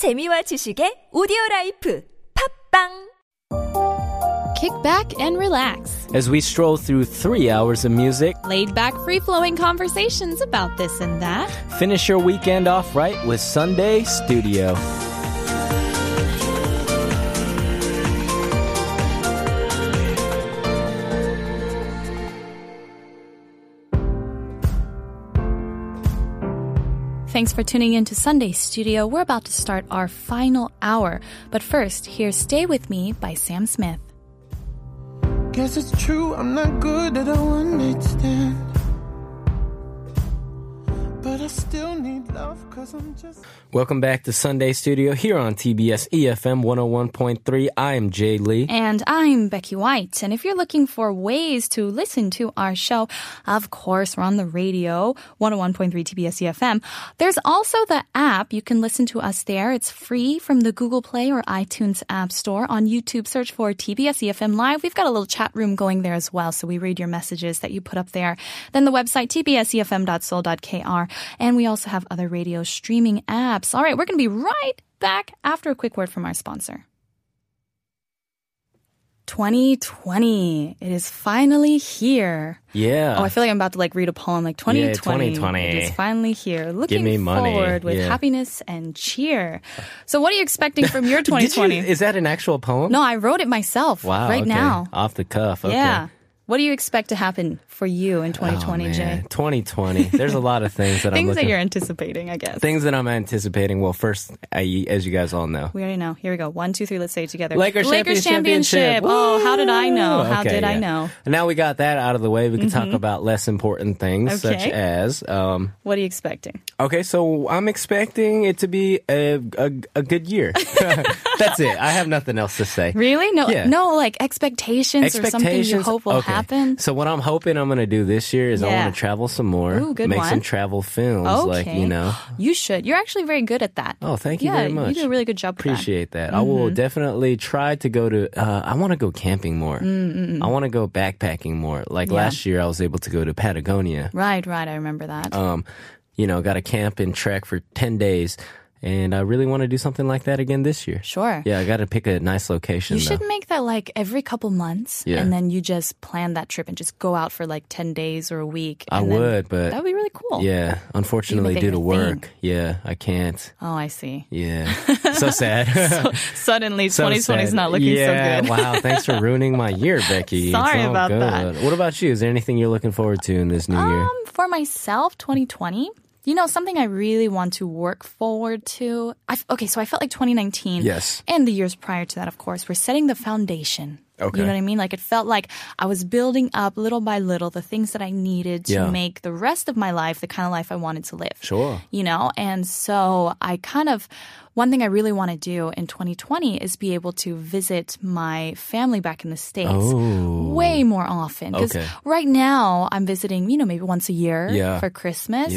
재미와 지식의 오디오 라이프 팝빵. Kick back and relax as we stroll through 3 hours of music, laid-back, free-flowing conversations about this and that. Finish your weekend off right with Sunday Studio. Thanks for tuning in to Sunday Studio. We're about to start our final hour. But first, here's Stay With Me by Sam Smith. Guess it's true, I'm not good at all understand. But I still need love cause I'm just... Welcome back to Sunday Studio here on TBS EFM 101.3. I'm Jay Lee. And I'm Becky White. And if you're looking for ways to listen to our show, of course, we're on the radio, 101.3 TBS EFM. There's also the app. You can listen to us there. It's free from the Google Play or iTunes App Store. On YouTube, search for TBS EFM Live. We've got a little chat room going there as well, so we read your messages that you put up there. Then the website, tbsefm.soul.kr. And we also have other radio streaming apps. All right, we're going to be right back after a quick word from our sponsor. 2020. It is finally here. Yeah. Oh, I feel like I'm about to read a poem. 2020. It is finally here. Looking forward with happiness and cheer. So what are you expecting from your 2020? Is that an actual poem? No, I wrote it myself. Wow. Now. Off the cuff. Okay. Yeah. What do you expect to happen for you in 2020, Jay? 2020. There's a lot of things that things that you're anticipating, I guess. Things that I'm anticipating. Well, first, as you guys all know. We already know. Here we go. 1, 2, 3. Let's say it together. Lakers championship. Oh, how did I know? I know? Now we got that out of the way. We can talk about less important things, such as... what are you expecting? Okay, so I'm expecting it to be a good year. That's it. I have nothing else to say. Really? No, yeah. No, expectations or something you hope will happen. So what I'm hoping I'm going to do this year is I want to travel some more. Ooh, good make one. Some travel films. Okay. You should. You're actually very good at that. Oh, thank you very much. You do a really good job with that. Appreciate that. I will definitely try to go to, I want to go camping more. I want to go backpacking more. Last year I was able to go to Patagonia. Right. I remember that. Got to camp and trek for 10 days. And I really want to do something like that again this year. Sure. Yeah, I got to pick a nice location. You should make that every couple months. Yeah. And then you just plan that trip and just go out for 10 days or a week. But... That would be really cool. Yeah. Unfortunately, due to work. Yeah, I can't. Oh, I see. Yeah. So sad. Suddenly, 2020 is not looking so good. Wow. Thanks for ruining my year, Becky. Sorry about that. What about you? Is there anything you're looking forward to in this new year? For myself, 2020... something I really want to work forward to. So I felt 2019 and the years prior to that, of course, we're setting the foundation. Okay. You know what I mean? It felt like I was building up little by little the things that I needed to make the rest of my life the kind of life I wanted to live. Sure. And so I one thing I really want to do in 2020 is be able to visit my family back in the States way more often. Because right now I'm visiting, maybe once a year for Christmas,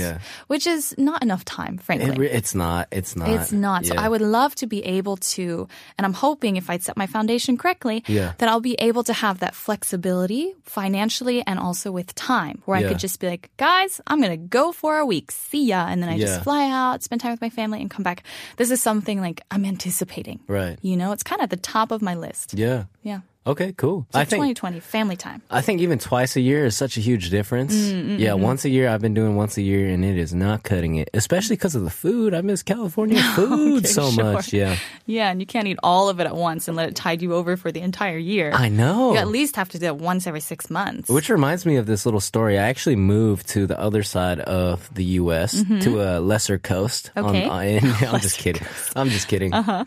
which is not enough time, frankly. It's not. Yeah. So I would love to be able to, and I'm hoping if I set my foundation correctly, that I'll be able to have that flexibility financially and also with time where I could just be guys, I'm going to go for a week. See ya. And then I just fly out, spend time with my family and come back. This is something I'm anticipating. Right. It's at the top of my list. Yeah. Yeah. Okay, cool. So I think 2020, family time. I think even twice a year is such a huge difference. Once a year, I've been doing once a year, and it is not cutting it, especially because of the food. I miss California food much. Yeah. Yeah, and you can't eat all of it at once and let it tide you over for the entire year. I know. You at least have to do it once every 6 months. Which reminds me of this little story. I actually moved to the other side of the U.S., to a lesser coast. Okay. I'm just kidding. I'm just kidding. Uh-huh.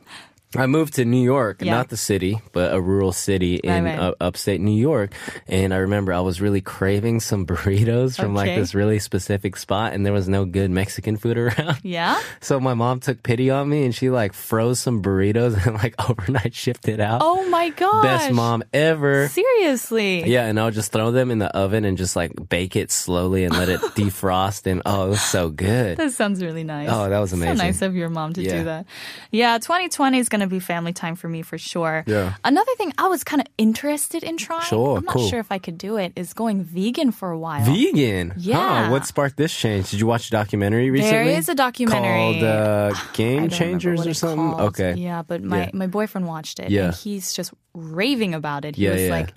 I moved to New York, not the city, but a rural city in upstate New York. And I remember I was really craving some burritos from this really specific spot, and there was no good Mexican food around. Yeah. So my mom took pity on me, and she froze some burritos and overnight shifted out. Oh my gosh! Best mom ever. Seriously. Yeah, and I would just throw them in the oven and just bake it slowly and let it defrost. And it was so good. That sounds really nice. Oh, that was amazing. So nice of your mom to do that. Yeah, 2020 is going to to be family time for me for sure. Yeah. Another thing I was kind of interested in trying, sure, I'm not cool. sure if I could do it, is going vegan for a while. Vegan? Yeah. Huh, what sparked this change? Did you watch a documentary recently? There is a documentary. Called Game Changers or something? Called. Okay. Yeah, but my boyfriend watched it, and he's just raving about it. He was like,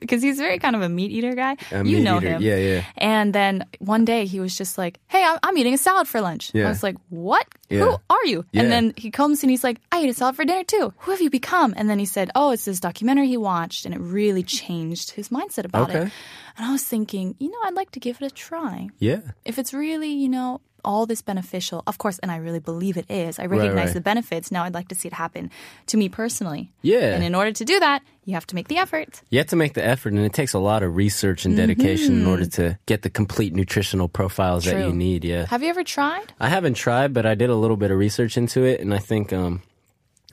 because he's very kind of a meat eater guy. You know him. Yeah, yeah. And then one day he was just like, hey, I'm eating a salad for lunch. Yeah. I was like, what? Yeah. Who are you? Yeah. And then he comes and he's like, I ate a salad for dinner too. Who have you become? And then he said, oh, it's this documentary he watched, and it really changed his mindset about it. And I was thinking, I'd like to give it a try. Yeah. If it's really, all this beneficial, of course, and I really believe it is. I recognize the benefits. Now I'd like to see it happen to me personally. Yeah. And in order to do that, you have to make the effort. You have to make the effort, and it takes a lot of research and dedication in order to get the complete nutritional profiles that you need. Yeah. Have you ever tried? I haven't tried, but I did a little bit of research into it, and I think a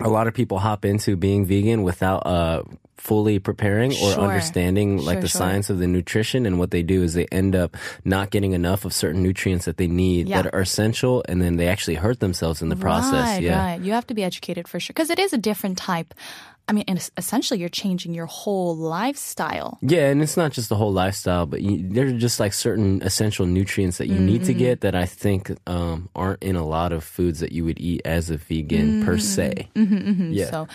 lot of people hop into being vegan without fully preparing or understanding the science of the nutrition, and what they do is they end up not getting enough of certain nutrients that they need that are essential, and then they actually hurt themselves in the process. Right. You have to be educated for sure, because it is a different type. I mean, and essentially, you're changing your whole lifestyle. Yeah, and it's not just the whole lifestyle, but there are just like certain essential nutrients that you need to get that I think aren't in a lot of foods that you would eat as a vegan per se. Mm-hmm, mm-hmm. Yeah. So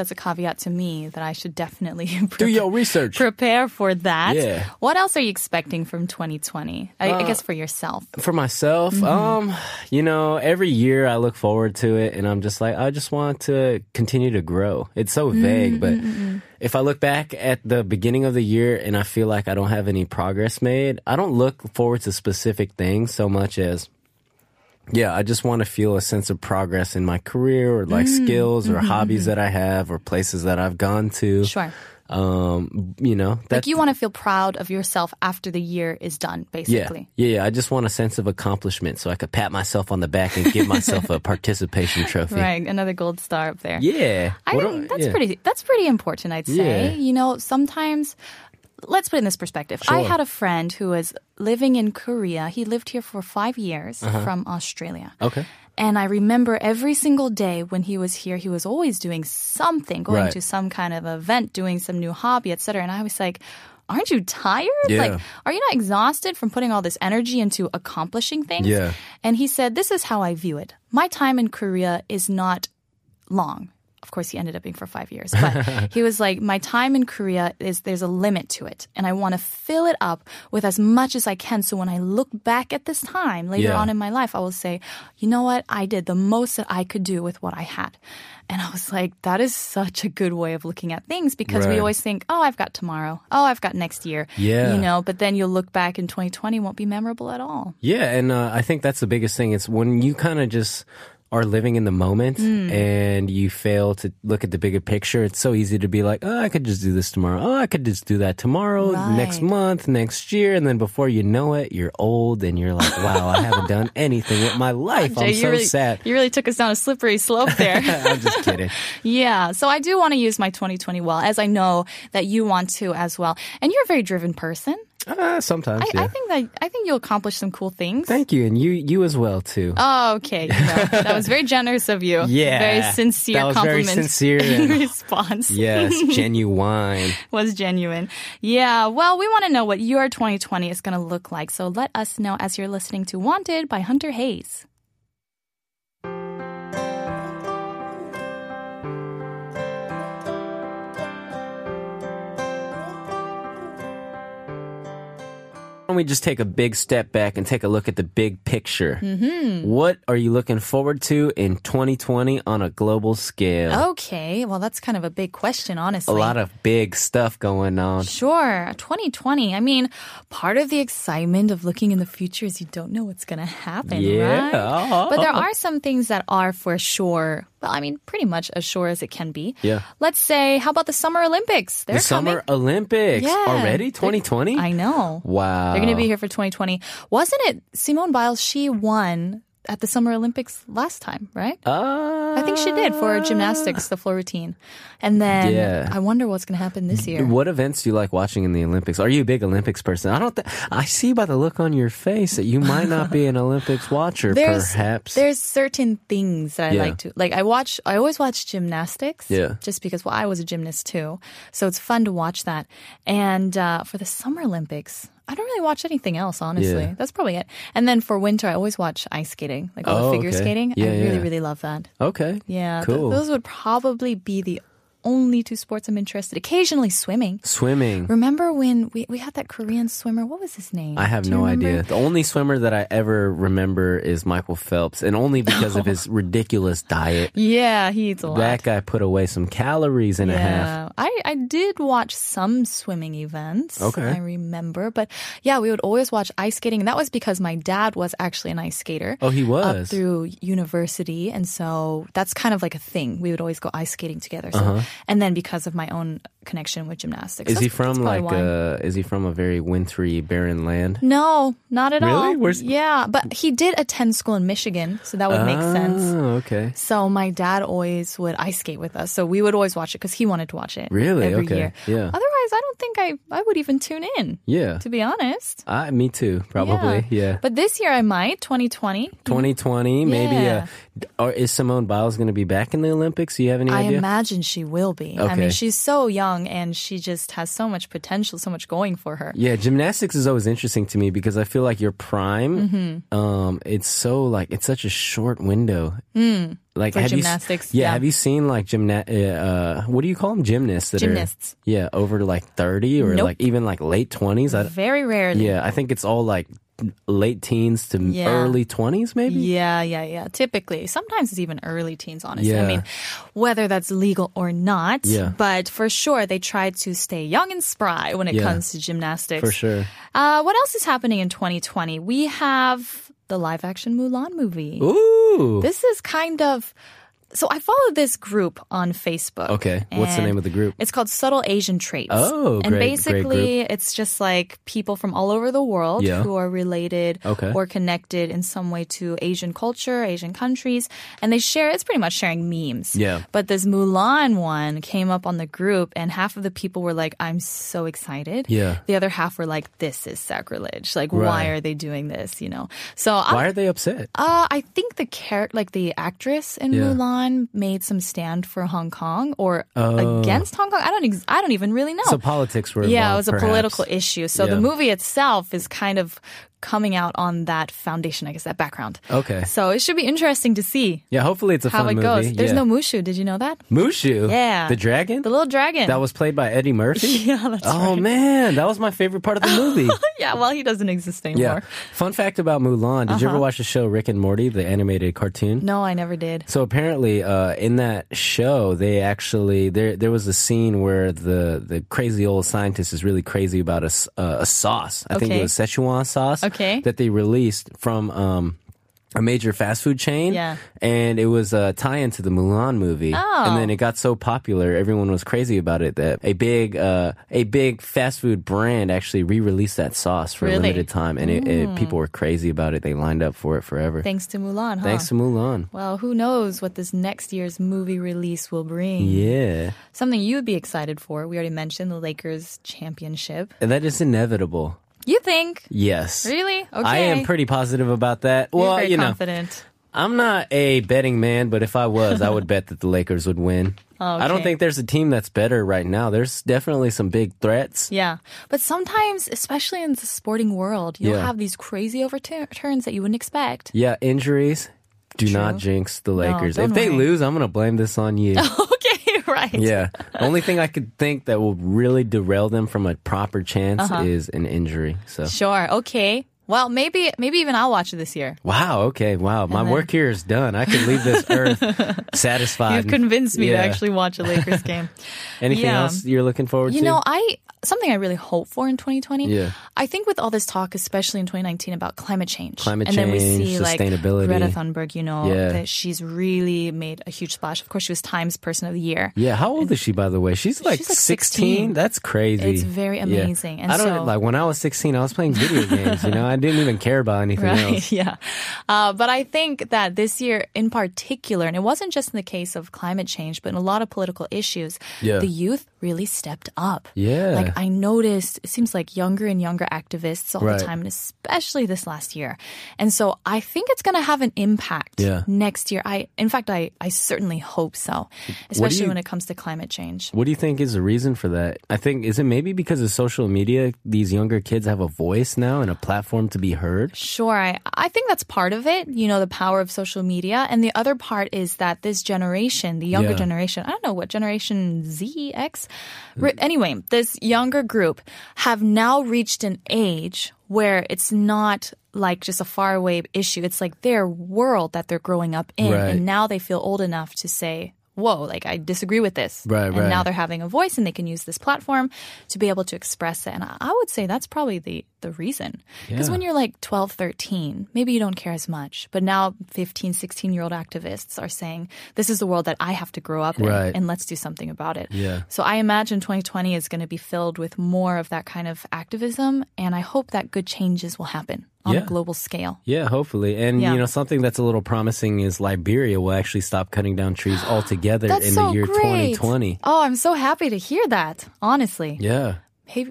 that's a caveat to me that I should definitely do your research. Prepare for that. Yeah. What else are you expecting from 2020? I guess for yourself. For myself, every year I look forward to it, and I'm just like, I just want to continue to grow. It's so vague, but if I look back at the beginning of the year and I feel like I don't have any progress made, I don't look forward to specific things so much as, I just want to feel a sense of progress in my career or like skills or hobbies that I have or places that I've gone to. Sure. Like you want to feel proud of yourself after the year is done, basically. Yeah. I just want a sense of accomplishment so I could pat myself on the back and give myself a participation trophy. Right, another gold star up there. Yeah. That's pretty important, I'd say. Yeah. Sometimes, let's put it in this perspective. Sure. I had a friend who was living in Korea. He lived here for 5 years from Australia. Okay. And I remember every single day when he was here, he was always doing something, going to some kind of event, doing some new hobby, etc. And I was like, aren't you tired? Yeah. Like, are you not exhausted from putting all this energy into accomplishing things? Yeah. And he said, this is how I view it. My time in Korea is not long. Of course, he ended up being for 5 years. But he was like, my time in Korea, there's a limit to it. And I want to fill it up with as much as I can. So when I look back at this time later on in my life, I will say, you know what? I did the most that I could do with what I had. And I was like, that is such a good way of looking at things, because we always think, oh, I've got tomorrow. Oh, I've got next year. Yeah. But then you'll look back and 2020 won't be memorable at all. Yeah. And I think that's the biggest thing. It's when you kind of just are living in the moment and you fail to look at the bigger picture. It's so easy to be like, oh, I could just do this tomorrow. Oh, I could just do that tomorrow, next month, next year. And then before you know it, you're old and you're like, wow, I haven't done anything with my life. Jay, I'm so sad. You really took us down a slippery slope there. I'm just kidding. Yeah. So I do want to use my 2020 well, as I know that you want to as well. And you're a very driven person. Sometimes, I think you'll accomplish some cool things. Thank you, and you as well too. Oh, okay. That was very generous of you. Yeah, very sincere. That was compliment very sincere in response. Yes, genuine. Was genuine. Yeah. Well, we want to know what your 2020 is going to look like. So let us know as you're listening to Wanted by Hunter Hayes. We just take a big step back and take a look at the big picture. Mm-hmm. What are you looking forward to in 2020 on a global scale? Okay, well, that's kind of a big question, honestly. A lot of big stuff going on. Sure, 2020. I mean, part of the excitement of looking in the future is you don't know what's going to happen, right? But there are some things that are for sure. Well, I mean, pretty much as sure as it can be. Yeah. Let's say, how about the Summer Olympics? They're coming. Summer Olympics? Yeah. Already? 2020? I know. Wow. They're going to be here for 2020. Wasn't it Simone Biles? She won at the Summer Olympics last time, right? I think think she did for gymnastics, the floor routine. And then I wonder what's going to happen this year. What events do you like watching in the Olympics? Are you a big Olympics person? I see by the look on your face that you might not be an Olympics watcher, perhaps. There's certain things that I like to. Like I always watch gymnastics just because I was a gymnast too. So it's fun to watch that. And for the Summer Olympics, I don't really watch anything else, honestly. Yeah. That's probably it. And then for winter, I always watch ice skating, like all the figure skating. Yeah, I really, really love that. Okay. Yeah. Cool. Those would probably be the only two sports I'm interested in. Occasionally swimming. Remember when we had that Korean swimmer? What was his name? I have no idea. The only swimmer that I ever remember is Michael Phelps, and only because of his ridiculous diet. Yeah, he eats a lot. That guy put away some calories and a half. I did watch some swimming events. Okay. I remember. But yeah, we would always watch ice skating, and that was because my dad was actually an ice skater. Oh, he was? Up through university, and so that's kind of like a thing. We would always go ice skating together. So and then because of my own connection with gymnastics. Is he from a very wintry, barren land? No, not at all. Really? Yeah, but he did attend school in Michigan, so that would make sense. Okay. So my dad always would ice skate with us, so we would always watch it because he wanted to watch it every year. Yeah. Otherwise, I don't think I would even tune in. Yeah. To be honest. Me too, probably. Yeah. But this year I might, 2020. Maybe. Is Simone Biles going to be back in the Olympics? Do you have any idea? I imagine she will be. Okay. I mean, she's so young and she just has so much potential, so much going for her. Yeah, gymnastics is always interesting to me because I feel like your prime, it's so like, it's such a short window. Mm. Like gymnastics. Have you seen like what do you call them? Gymnasts. Over like 30 or like even like late 20s. Very rarely. Yeah, I think it's all like late teens to early 20s maybe? Yeah. Typically. Sometimes it's even early teens, honestly. Yeah. I mean, whether that's legal or not, but for sure they try to stay young and spry when it comes to gymnastics. For sure. What else is happening in 2020? We have the live-action Mulan movie. Ooh! This is kind of... So I follow this group on Facebook. Okay. What's the name of the group? It's called Subtle Asian Traits. Oh, great. And basically, it's just like people from all over the world who are related or connected in some way to Asian culture, Asian countries. And it's pretty much sharing memes. Yeah. But this Mulan one came up on the group, and half of the people were like, I'm so excited. Yeah. The other half were like, this is sacrilege. Like, why are they doing this? You know? So why are they upset? I think the actress in Mulan made some stand for Hong Kong or against Hong Kong. I don't even really know. So politics were involved, it was a political issue. So the movie itself is kind of coming out on that foundation, I guess, that background. Okay. So it should be interesting to see. Yeah, hopefully it's how fun movie. Goes. There's no Mushu. Did you know that? Mushu? Yeah. The dragon? The little dragon. That was played by Eddie Murphy? Yeah, that's right. Oh, man. That was my favorite part of the movie. Yeah, well, he doesn't exist anymore. Yeah. Fun fact about Mulan. Did you ever watch the show Rick and Morty, the animated cartoon? No, I never did. So apparently in that show, they actually, there was a scene where the crazy old scientist is really crazy about a sauce. I think it was Szechuan sauce. Okay. That they released from a major fast food chain. Yeah. And it was a tie-in to the Mulan movie. Oh. And then it got so popular, everyone was crazy about it, that a big fast food brand actually re-released that sauce for a limited time. And people were crazy about it. They lined up for it forever. Thanks to Mulan, huh? Thanks to Mulan. Well, who knows what this next year's movie release will bring. Yeah. Something you'd be excited for. We already mentioned the Lakers championship. And that is inevitable. You think? Yes. Really? Okay. I am pretty positive about that. You're very confident. I'm not a betting man, but if I was, I would bet that the Lakers would win. Okay. I don't think there's a team that's better right now. There's definitely some big threats. Yeah. But sometimes, especially in the sporting world, you'll have these crazy overturns that you wouldn't expect. Yeah, injuries. Do not jinx the Lakers. If they lose, I'm going to blame this on you. Right. Yeah. The only thing I could think that will really derail them from a proper chance is an injury. So. Sure. Okay. Well, maybe even I'll watch it this year. Wow. Okay. Wow. My work here is done. I can leave this earth satisfied. You've convinced me to actually watch a Lakers game. Anything else you're looking forward to? You know, something I really hope for in 2020. Yeah. I think with all this talk, especially in 2019, about climate change, and then we see sustainability. Like Greta Thunberg, that she's really made a huge splash. Of course, she was Times Person of the Year. Yeah. How old is she, by the way? She's like 16. That's crazy. It's very amazing. Yeah. And when I was 16, I was playing video games. You know, I didn't even care about anything else. Yeah. But I think that this year in particular, and it wasn't just in the case of climate change, but in a lot of political issues, the youth really stepped up. Yeah. Like I noticed, it seems like younger and younger activists all the time, and especially this last year. And so I think it's going to have an impact next year. In fact, I certainly hope so, especially when it comes to climate change. What do you think is the reason for that? I think, is it maybe because of social media, these younger kids have a voice now and a platform to be heard? Sure. I think that's part of it, you know, the power of social media. And the other part is that this generation, the younger generation, I don't know what generation, Z, X? Anyway, this younger group have now reached an age where it's not like just a faraway issue. It's like their world that they're growing up in. Right. And now they feel old enough to say, whoa, like I disagree with this. Right. Now they're having a voice and they can use this platform to be able to express it. And I would say that's probably the reason. Because when you're like 12, 13, maybe you don't care as much. But now 15, 16-year-old activists are saying, this is the world that I have to grow up in and let's do something about it. Yeah. So I imagine 2020 is going to be filled with more of that kind of activism. And I hope that good changes will happen on a global scale. Yeah, hopefully. And, you know, something that's a little promising is Liberia will actually stop cutting down trees altogether in the year 2020. Oh, I'm so happy to hear that, honestly. Yeah.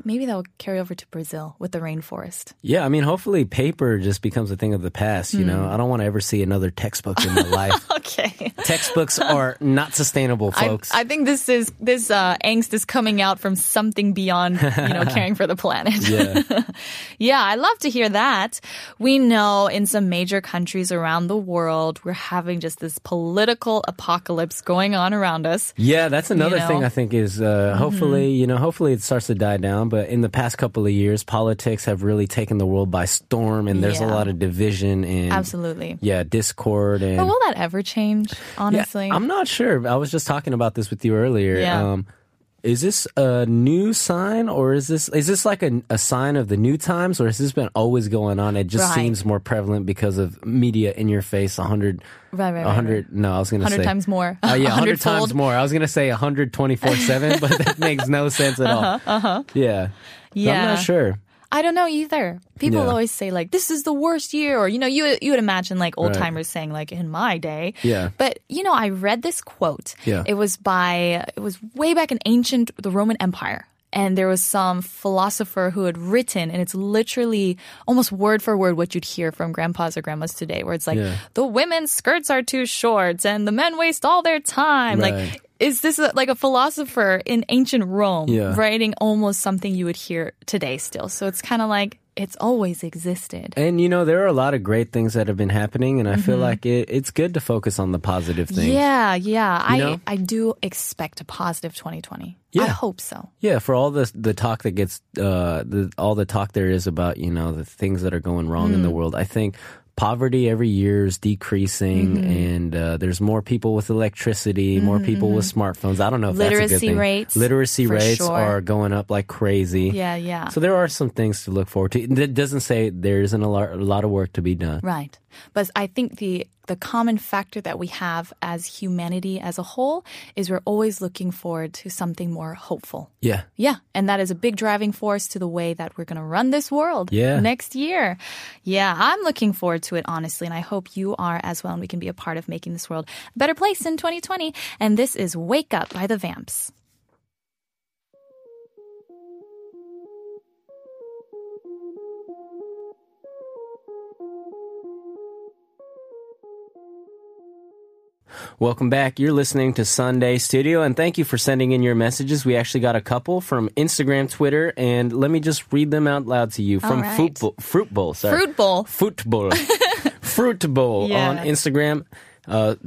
Maybe that will carry over to Brazil with the rainforest. Yeah, I mean, hopefully paper just becomes a thing of the past, you know? I don't want to ever see another textbook in my life. Okay. Textbooks are not sustainable, folks. I think this angst is coming out from something beyond, you know, caring for the planet. Yeah. Yeah, I love to hear that. We know in some major countries around the world, we're having just this political apocalypse going on around us. Yeah, that's another thing I think is hopefully, you know, hopefully it starts to die down, but in the past couple of years, politics have really taken the world by storm, and there's a lot of division and discord. And but will that ever change? Honestly, I'm not sure. I was just talking about this with you earlier. Yeah. Is this a new sign, or is this like a sign of the new times, or has this been always going on? It just seems more prevalent because of media in your face. 100, right. 100. No, I was going to say 100 times more. 100 times more. I was going to say 124/7, but that makes no sense at all. Yeah. I'm not sure. I don't know either. People always say like, this is the worst year, or, you know, you would imagine like old timers saying like, in my day. Yeah. But, you know, I read this quote. Yeah. It was way back in the Roman Empire. And there was some philosopher who had written, and it's literally almost word for word what you'd hear from grandpas or grandmas today, where it's like, the women's skirts are too short and the men waste all their time. Like, is this like a philosopher in ancient Rome writing almost something you would hear today still? So it's kind of like, it's always existed. And, you know, there are a lot of great things that have been happening, and I feel like it's good to focus on the positive things. Yeah. I do expect a positive 2020. Yeah. I hope so. Yeah, for all the talk that gets, all the talk there is about, you know, the things that are going wrong in the world, I think poverty every year is decreasing, and there's more people with electricity, more people with smartphones. I don't know if that's a good thing. Literacy rates are going up like crazy. Yeah. So there are some things to look forward to. That doesn't say there isn't a lot of work to be done. Right. But I think the common factor that we have as humanity as a whole is we're always looking forward to something more hopeful. Yeah. Yeah. And that is a big driving force to the way that we're going to run this world next year. Yeah. I'm looking forward to it, honestly. And I hope you are as well. And we can be a part of making this world a better place in 2020. And this is Wake Up by the Vamps. Welcome back. You're listening to Sunday Studio, and thank you for sending in your messages. We actually got a couple from Instagram, Twitter, and let me just read them out loud to you. From Fruit Bowl on Instagram.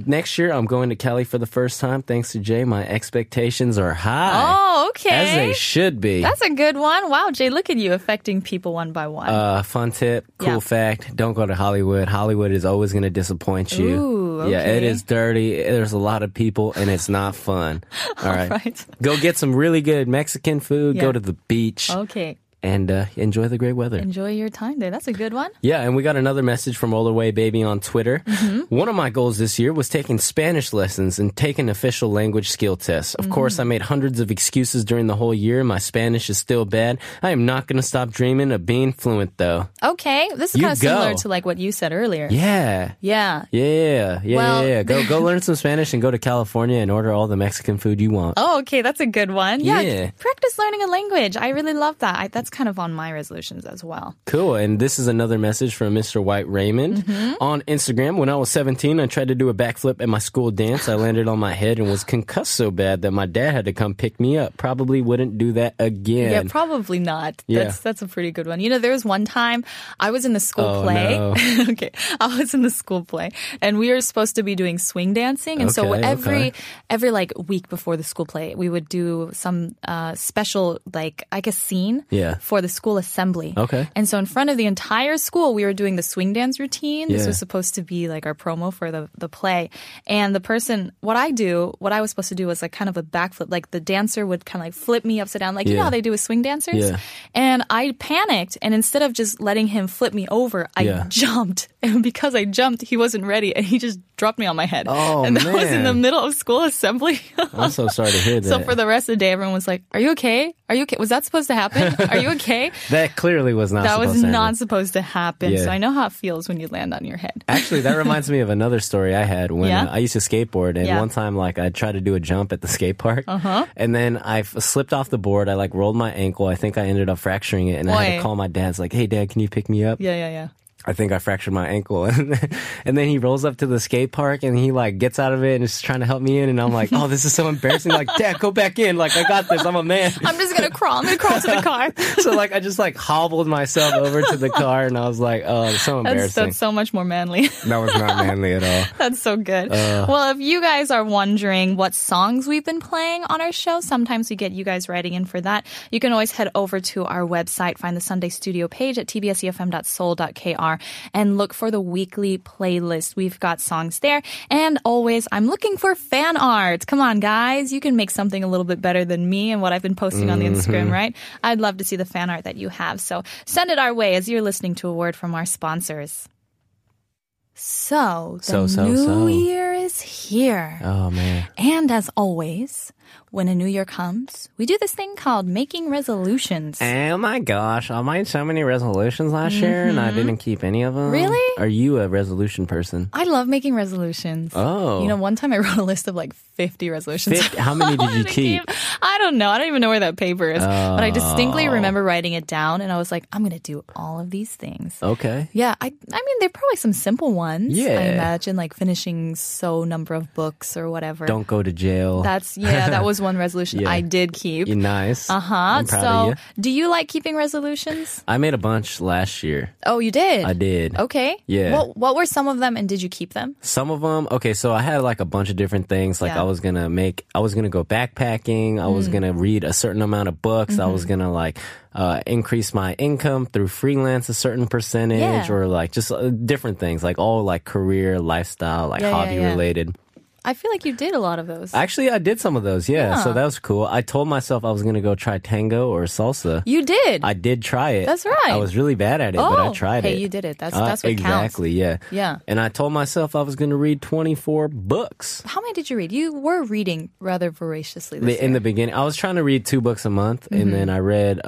Next year, I'm going to Cali for the first time. Thanks to Jay, my expectations are high. Oh, okay. As they should be. That's a good one. Wow, Jay, look at you affecting people one by one. Fun tip, cool fact, don't go to Hollywood. Hollywood is always going to disappoint you. Ooh, okay. Yeah, it is dirty. There's a lot of people, and it's not fun. All right. Go get some really good Mexican food. Go to the beach. Okay. and enjoy the great weather. Enjoy your time there. That's a good one. Yeah, and we got another message from Olaway Baby on Twitter. Mm-hmm. One of my goals this year was taking Spanish lessons and take an official language skill test. Of course, I made hundreds of excuses during the whole year. My Spanish is still bad. I am not going to stop dreaming of being fluent, though. Okay, this is kind of similar to like what you said earlier. Yeah. Go learn some Spanish and go to California and order all the Mexican food you want. Oh, okay, that's a good one. Yeah. Practice learning a language. I really love that. That's kind of on my resolutions as well. Cool. And this is another message from Mr. White Raymond on Instagram. When I was 17, I tried to do a backflip at my school dance. I landed on my head and was concussed so bad that my dad had to come pick me up. Probably wouldn't do that again. Yeah, probably not. Yeah. That's a pretty good one. You know, there was one time I was in the school play. No. Okay. I was in the school play and we were supposed to be doing swing dancing. And so every like week before the school play, we would do some special like, I guess, scene for the school assembly. Okay. And so in front of the entire school, we were doing the swing dance routine. Yeah. This was supposed to be like our promo for the play. And the person, what I was supposed to do was like kind of a backflip. Like the dancer would kind of like flip me upside down. Like, you know how they do with swing dancers? Yeah. And I panicked. And instead of just letting him flip me over, I jumped. And because I jumped, he wasn't ready. And he just dropped me on my head. Oh, and that was in the middle of school assembly. I'm so sorry to hear that. So for the rest of the day, everyone was like, are you okay? Are you okay? Was that supposed to happen? Are you okay? That clearly was not supposed to happen. That was not supposed to happen. Yeah. So I know how it feels when you land on your head. Actually, that reminds me of another story I had when I used to skateboard. And one time, like, I tried to do a jump at the skate park. And then I slipped off the board. I, like, rolled my ankle. I think I ended up fracturing it. And I had to call my dad. It's like, hey, Dad, can you pick me up? Yeah. I think I fractured my ankle. And then he rolls up to the skate park and he like gets out of it and is trying to help me in. And I'm like, oh, this is so embarrassing. Like, Dad, go back in. Like, I got this. I'm a man. I'm just going to crawl. I'm going to crawl to the car. So like, I just like hobbled myself over to the car and I was like, oh, it's so embarrassing. That's so much more manly. That was not manly at all. That's so good. Well, if you guys are wondering what songs we've been playing on our show, sometimes we get you guys writing in for that. You can always head over to our website, find the Sunday Studio page at tbsefm.soul.kr. and look for the weekly playlist. We've got songs there. And always, I'm looking for fan art. Come on, guys. You can make something a little bit better than me and what I've been posting on the Instagram, right? I'd love to see the fan art that you have. So send it our way as you're listening to a word from our sponsors. So the new year is here. Oh, man. And as always, when a new year comes, we do this thing called making resolutions. Oh, my gosh. I made so many resolutions last year, and I didn't keep any of them. Really? Are you a resolution person? I love making resolutions. Oh. You know, one time I wrote a list of like 50 resolutions. How many did you keep? I don't know. I don't even know where that paper is. Oh. But I distinctly remember writing it down, and I was like, I'm going to do all of these things. Okay. Yeah. I mean, they're probably some simple ones. Yeah. I imagine like finishing so number of books or whatever. Don't go to jail. That was one resolution I did keep. You're nice. I'm proud of you. Do you like keeping resolutions? I made a bunch last year. Oh, you did? I did. Okay. Yeah. What were some of them and did you keep them? Some of them. Okay, so I had like a bunch of different things. Like I was going to go backpacking. I was going to read a certain amount of books. I was going to like increase my income through freelance a certain percentage or like just different things. Like all like career, lifestyle, like hobby related. I feel like you did a lot of those. Actually, I did some of those, so that was cool. I told myself I was going to go try tango or salsa. You did? I did try it. That's right. I was really bad at it, but I tried it. Hey, you did it. That's what counts. Exactly, yeah. And I told myself I was going to read 24 books. How many did you read? You were reading rather voraciously this year. In the beginning, I was trying to read 2 books a month, and then I read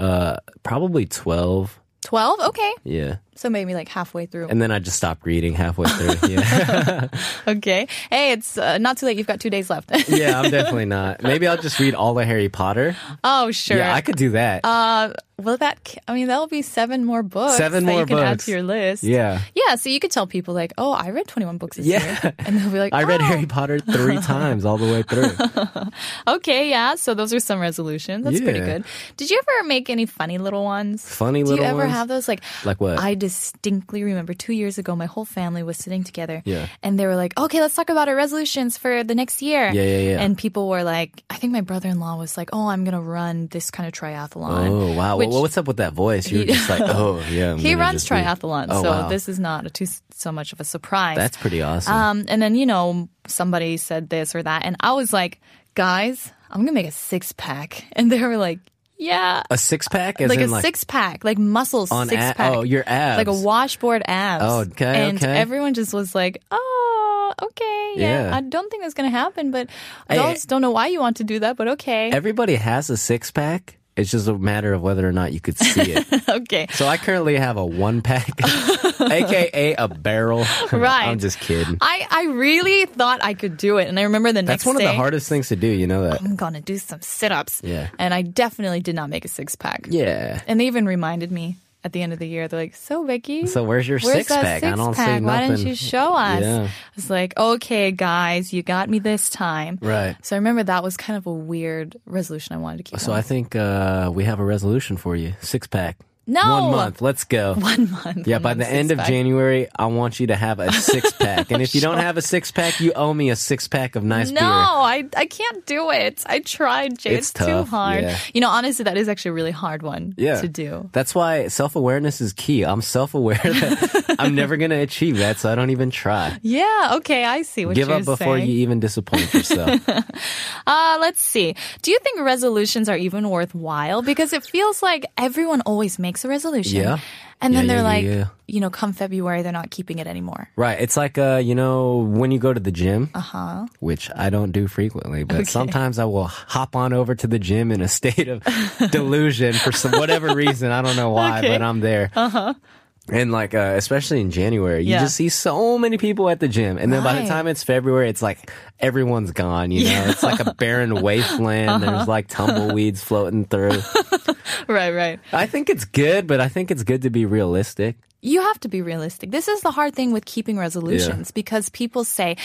probably 12. 12? Okay. Yeah. So maybe like halfway through. And then I just stopped reading halfway through. Yeah. Okay. Hey, it's not too late. You've got 2 days left. Yeah, I'm definitely not. Maybe I'll just read all of Harry Potter. Oh, sure. Yeah, I could do that. That'll be 7 more books. 7 more books. You can add to your list. Yeah. Yeah, so you could tell people like, oh, I read 21 books this year. And they'll be like, I read Harry Potter 3 times all the way through. Okay, yeah. So those are some resolutions. That's pretty good. Did you ever make any funny little ones? Do you ever have those? Like what? I distinctly remember 2 years ago, my whole family was sitting together and they were like, okay, let's talk about our resolutions for the next year. Yeah. And people were like, I think my brother-in-law was like, oh, I'm going to run this kind of triathlon. Oh, wow. Which, what's up with that voice? You were just like, oh, yeah. He runs triathlons, this is not so much of a surprise. That's pretty awesome. And then, you know, somebody said this or that. And I was like, guys, I'm going to make a 6-pack. And they were like, Yeah. A six-pack? Like a six-pack, like muscle six-pack. Oh, your abs. Like a washboard abs. Oh, okay, and everyone just was like, oh, okay, yeah. I don't think that's going to happen, but adults don't know why you want to do that, but okay. Everybody has a six-pack. It's just a matter of whether or not you could see it. Okay. So I currently have a one-pack, a.k.a. a barrel. Right. I'm just kidding. I really thought I could do it. And I remember the next day. That's one of the hardest things to do, you know that. I'm going to do some sit-ups. Yeah. And I definitely did not make a six-pack. Yeah. And they even reminded me at the end of the year. They're like, so, Becky, so where's six-pack? I don't see nothing. Why didn't you show us? Yeah. I was like, okay, guys, you got me this time. Right. So I remember that was kind of a weird resolution I wanted to keep. So on. I think we have a resolution for you. Six-pack. No. 1 month. Let's go. 1 month. Yeah, by the end of January, I want you to have a six-pack. And if you don't have a six-pack, you owe me a six-pack of nice beer. No, I can't do it. I tried, Jay. It's too hard. Yeah. You know, honestly, that is actually a really hard one to do. That's why self-awareness is key. I'm self-aware that I'm never going to achieve that, so I don't even try. Yeah, okay, I see what you're saying. Give up before you even disappoint yourself. Let's see. Do you think resolutions are even worthwhile? Because it feels like everyone always makes a resolution. Yeah. And then they're like, you know, come February, they're not keeping it anymore. Right. It's like, you know, when you go to the gym, which I don't do frequently, but sometimes I will hop on over to the gym in a state of delusion for some whatever reason. I don't know why, but I'm there. And like, especially in January, you just see so many people at the gym. And then by the time it's February, it's like everyone's gone, you know? Yeah. It's like a barren wasteland. There's like tumbleweeds floating through. Right, right. I think it's good, but I think it's good to be realistic. You have to be realistic. This is the hard thing with keeping resolutions because people say,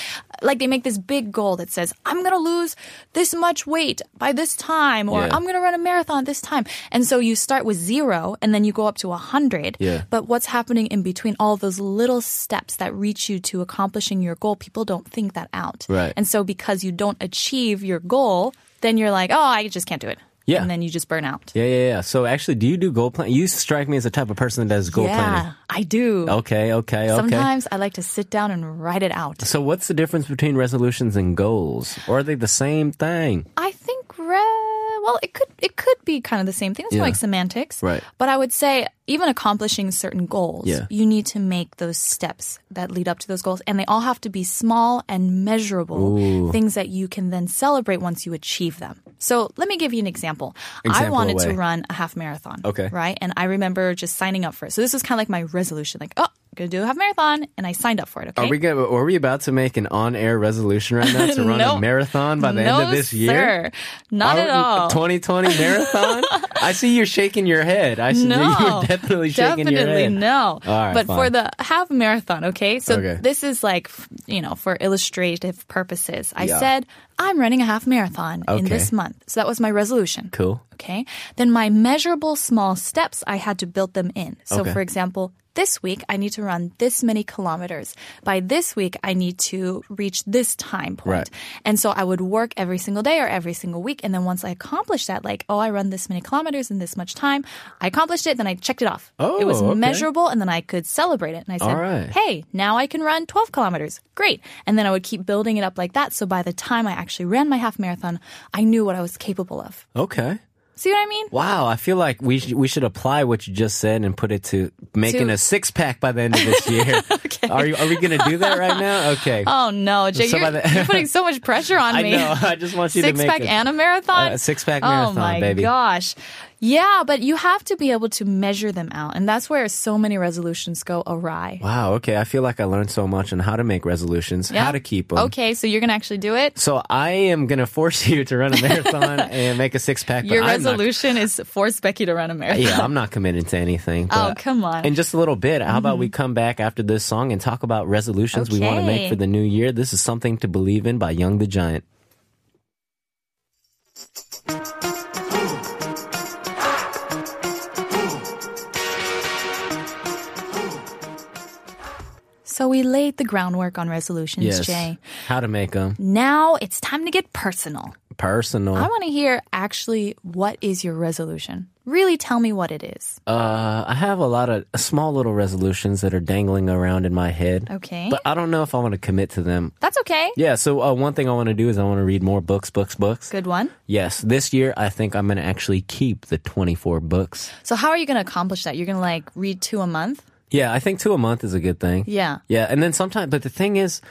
like they make this big goal that says, I'm going to lose this much weight by this time or I'm going to run a marathon this time. And so you start with 0 and then you go up to 100. Yeah. But what's happening in between all those little steps that reach you to accomplishing your goal, people don't think that out. Right. And so because you don't achieve your goal, then you're like, oh, I just can't do it. Yeah. And then you just burn out. Yeah. So actually, do you do goal planning? You strike me as the type of person that does goal planning. Yeah, I do. Okay. Sometimes I like to sit down and write it out. So what's the difference between resolutions and goals? Or are they the same thing? I think, well, it could be kind of the same thing. It's more like semantics. Right. But I would say even accomplishing certain goals, you need to make those steps that lead up to those goals. And they all have to be small and measurable things that you can then celebrate once you achieve them. So let me give you an example. I wanted to run a half marathon. Okay. Right? And I remember just signing up for it. So this was kind of like my resolution. Like, oh, I'm going to do a half marathon. And I signed up for it. Okay. Are we about to make an on-air resolution right now to run a marathon by the end of this year? No, sir. Not at all. 2020 marathon? I see you're shaking your head. I see you're definitely shaking your head. Definitely no. All right, but fine. For the half marathon, okay? So this is like, you know, for illustrative purposes. I said, I'm running a half marathon in this month. So that was my resolution. Cool. Okay. Then my measurable small steps, I had to build them in. So for example, this week, I need to run this many kilometers. By this week, I need to reach this time point. Right. And so I would work every single day or every single week. And then once I accomplished that, like, oh, I run this many kilometers in this much time. I accomplished it. Then I checked it off. Oh, it was measurable. And then I could celebrate it. And I said, hey, now I can run 12 kilometers. Great. And then I would keep building it up like that. So by the time I actually ran my half marathon, I knew what I was capable of. Okay. See what I mean? Wow, I feel like we should apply what you just said and put it to making a six-pack by the end of this year. Okay. Are we going to do that right now? Okay. Oh, no, Jake, you're putting so much pressure on me. I know, I just want you to make six-pack and a marathon? Six-pack marathon, baby. Oh, my gosh. Yeah, but you have to be able to measure them out. And that's where so many resolutions go awry. Wow, okay. I feel like I learned so much on how to make resolutions, how to keep them. Okay, so you're going to actually do it? So I am going to force you to run a marathon and make a six-pack. Your resolution is force Becky to run a marathon. Yeah, I'm not committed to anything. Oh, come on. In just a little bit, how about we come back after this song and talk about resolutions we want to make for the new year. This is Something to Believe In by Young the Giant. So we laid the groundwork on resolutions, Jay. How to make them. Now it's time to get personal. personal. I want to hear actually what is your resolution? Really tell me what it is. I have a lot of small little resolutions that are dangling around in my head. Okay. But I don't know if I want to commit to them. That's okay. Yeah, so one thing I want to do is I want to read more books. Good one. Yes. This year, I think I'm going to actually keep the 24 books. So how are you going to accomplish that? You're going to like read 2 a month? Yeah, I think 2 a month is a good thing. Yeah. Yeah, and then sometimes, but the thing is,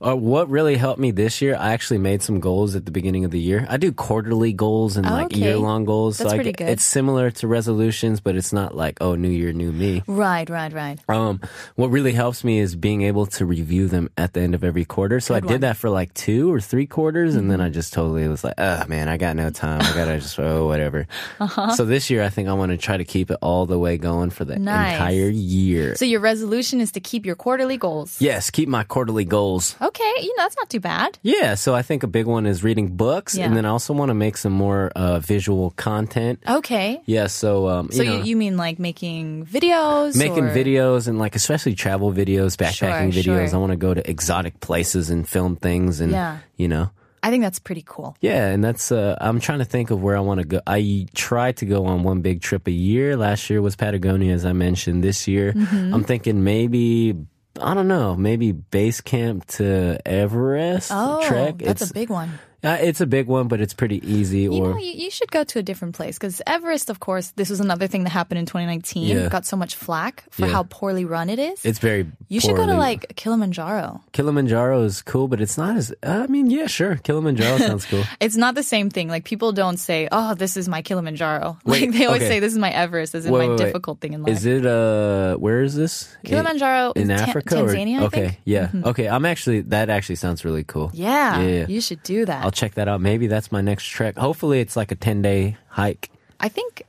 what really helped me this year, I actually made some goals at the beginning of the year. I do quarterly goals and year-long goals. That's so pretty good. It's similar to resolutions, but it's not like, oh, new year, new me. Right. What really helps me is being able to review them at the end of every quarter. So I did that for like 2 or 3 quarters, and then I just totally was like, oh, man, I got no time. I got to just, whatever. Uh-huh. So this year, I think I want to try to keep it all the way going for the entire year. So your resolution is to keep your quarterly goals? Yes, keep my quarterly goals. Okay, that's not too bad. Yeah, so I think a big one is reading books, and then I also want to make some more visual content. Okay. Yeah, so... you mean like making videos? Videos and like especially travel videos, backpacking videos. I want to go to exotic places and film things and, I think that's pretty cool. Yeah, and that's, I'm trying to think of where I want to go. I try to go on one big trip a year. Last year was Patagonia, as I mentioned. This year, I'm thinking maybe base camp to Everest trek. That's a big one. It's a big one, but it's pretty easy. You should go to a different place because Everest, of course, this was another thing that happened in 2019. It got so much flack for how poorly run it is. It's very You should go to like Kilimanjaro. Kilimanjaro is cool, but it's not as... Kilimanjaro sounds cool. It's not the same thing. Like people don't say, oh, this is my Kilimanjaro. Like they always say, this is my Everest, as in difficult thing in life. Is it... where is this? Kilimanjaro in Africa? Tanzania, I think. Okay, yeah. Mm-hmm. Okay, that actually sounds really cool. Yeah, you should do that. I'll check that out. Maybe that's my next trek. Hopefully it's like a 10-day hike. I think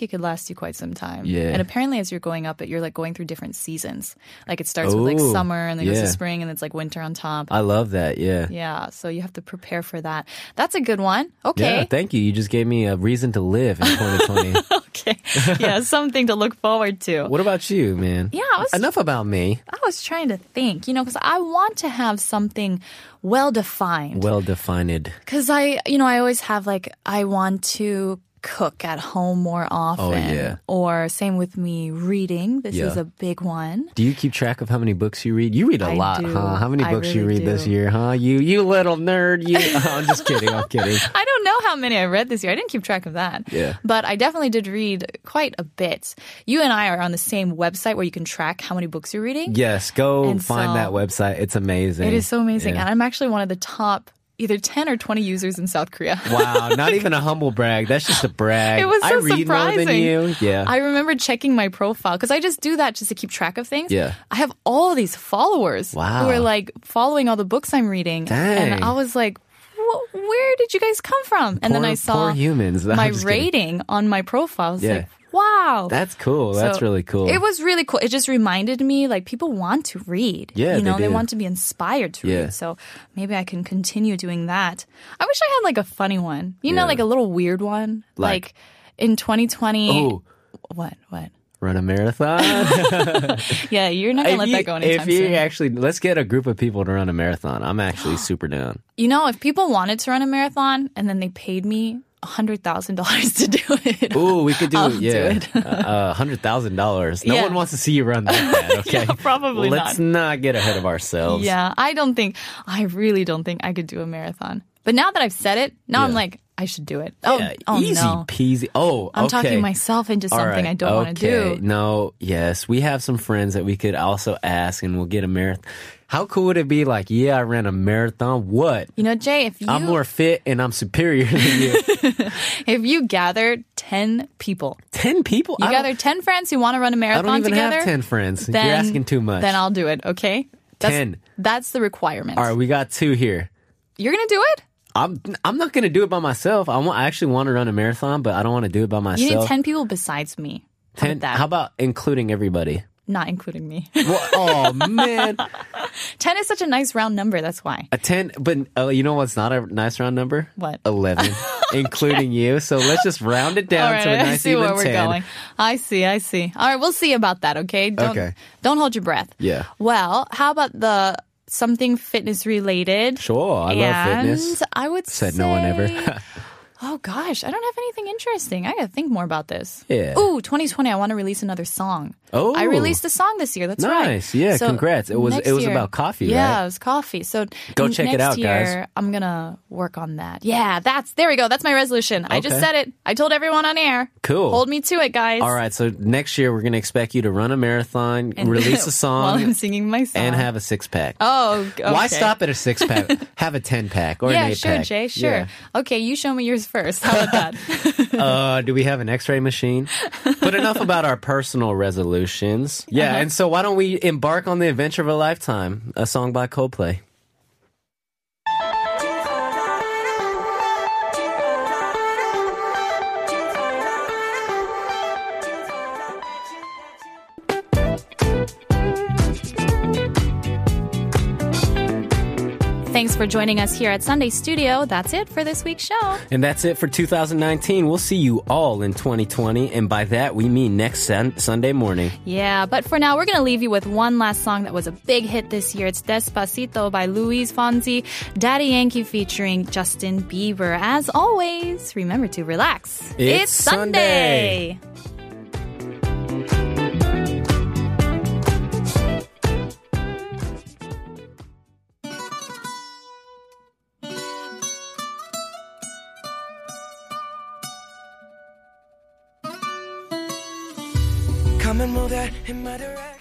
it could last you quite some time. Yeah. And apparently as you're going up it, you're like going through different seasons. Like it starts with like summer and then goes to spring and it's like winter on top. I love that, yeah. Yeah, so you have to prepare for that. That's a good one. Okay. Yeah, thank you. You just gave me a reason to live in 2020. Okay. Yeah, something to look forward to. What about you, man? Yeah. Enough about me. I was trying to think, because I want to have something... Well-defined. Because I always have like, I want to cook at home more often. Oh, yeah. Or same with me reading. This is a big one. Do you keep track of how many books you read? You read a lot, huh? How many books you read this year, huh? You little nerd. You. I'm just kidding. I'm kidding. I don't know how many I read this year. I didn't keep track of that. Yeah. But I definitely did read quite a bit. You and I are on the same website where you can track how many books you're reading. Yes. Go find that website. It's amazing. It is so amazing. Yeah. And I'm actually one of the top... either 10 or 20 users in South Korea. Wow, not even a humble brag. That's just a brag. It was so surprising. I read more than you. Yeah. I remember checking my profile because I just do that just to keep track of things. Yeah. I have all these followers who are like following all the books I'm reading. Dang. And I was like, where did you guys come from? And then I saw my rating on my profile. I was like, wow. That's cool. That's really cool. It was really cool. It just reminded me, like, people want to read. Yeah, they want to be inspired to read. So maybe I can continue doing that. I wish I had, like, a funny one. Like a little weird one. Like in 2020. Oh. What? Run a marathon? Yeah, you're not going to let that go anytime soon. Let's get a group of people to run a marathon. I'm actually super down. If people wanted to run a marathon and then they paid me $100,000 to do it. Ooh, we could do it. Yeah, $100,000. No one wants to see you run that bad. Okay, probably not. Let's not get ahead of ourselves. Yeah, I really don't think I could do a marathon. But now that I've said it, I'm like, I should do it. Yeah, easy peasy. Oh, okay. I'm talking myself into something I don't want to do. No, yes, we have some friends that we could also ask, and we'll get a marathon. How cool would it be like, I ran a marathon, what? Jay, I'm more fit and I'm superior than you. If you gather 10 people. 10 people? You gather 10 friends who want to run a marathon together. I don't even have 10 friends. You're asking too much. Then I'll do it, okay? 10. That's the requirement. All right, we got 2 here. You're going to do it? I'm not going to do it by myself. I actually want to run a marathon, but I don't want to do it by myself. You need 10 people besides me. 10? How about including everybody? Not including me. Well, oh, man. 10 is such a nice round number. That's why. A 10, but you know what's not a nice round number? What? 11, including you. So let's just round it down to a nice even 10. I see where we're going. I see. All right, we'll see about that, okay? Don't hold your breath. Yeah. Well, how about the something fitness related. Sure, I love fitness. I would say... Said no one ever. Oh gosh, I don't have anything interesting. I gotta think more about this. Yeah. Ooh, 2020, I want to release another song. Oh. I released a song this year. That's right. Nice. Yeah, so congrats. It was about coffee, right? Yeah, it was coffee. So go check it out, guys. I'm gonna work on that. Yeah, there we go. That's my resolution. Okay. I just said it. I told everyone on air. Cool. Hold me to it, guys. All right, so next year we're gonna expect you to run a marathon, and release a song while I'm singing my song, and have a 6-pack. Oh, okay. Why stop at a 6-pack? Have a 10-pack or an 8-pack. Yeah, sure, Jay. Sure. Yeah. Okay, you show me yours first. How about that? Do we have an x-ray machine? But enough about our personal resolutions. Yeah, and so why don't we embark on the adventure of a lifetime? A song by Coldplay. Thanks for joining us here at Sunday Studio. That's it for this week's show. And that's it for 2019. We'll see you all in 2020. And by that, we mean next Sunday morning. Yeah, but for now, we're going to leave you with one last song that was a big hit this year. It's Despacito by Luis Fonsi, Daddy Yankee featuring Justin Bieber. As always, remember to relax. It's Sunday. Come and move that in my direction.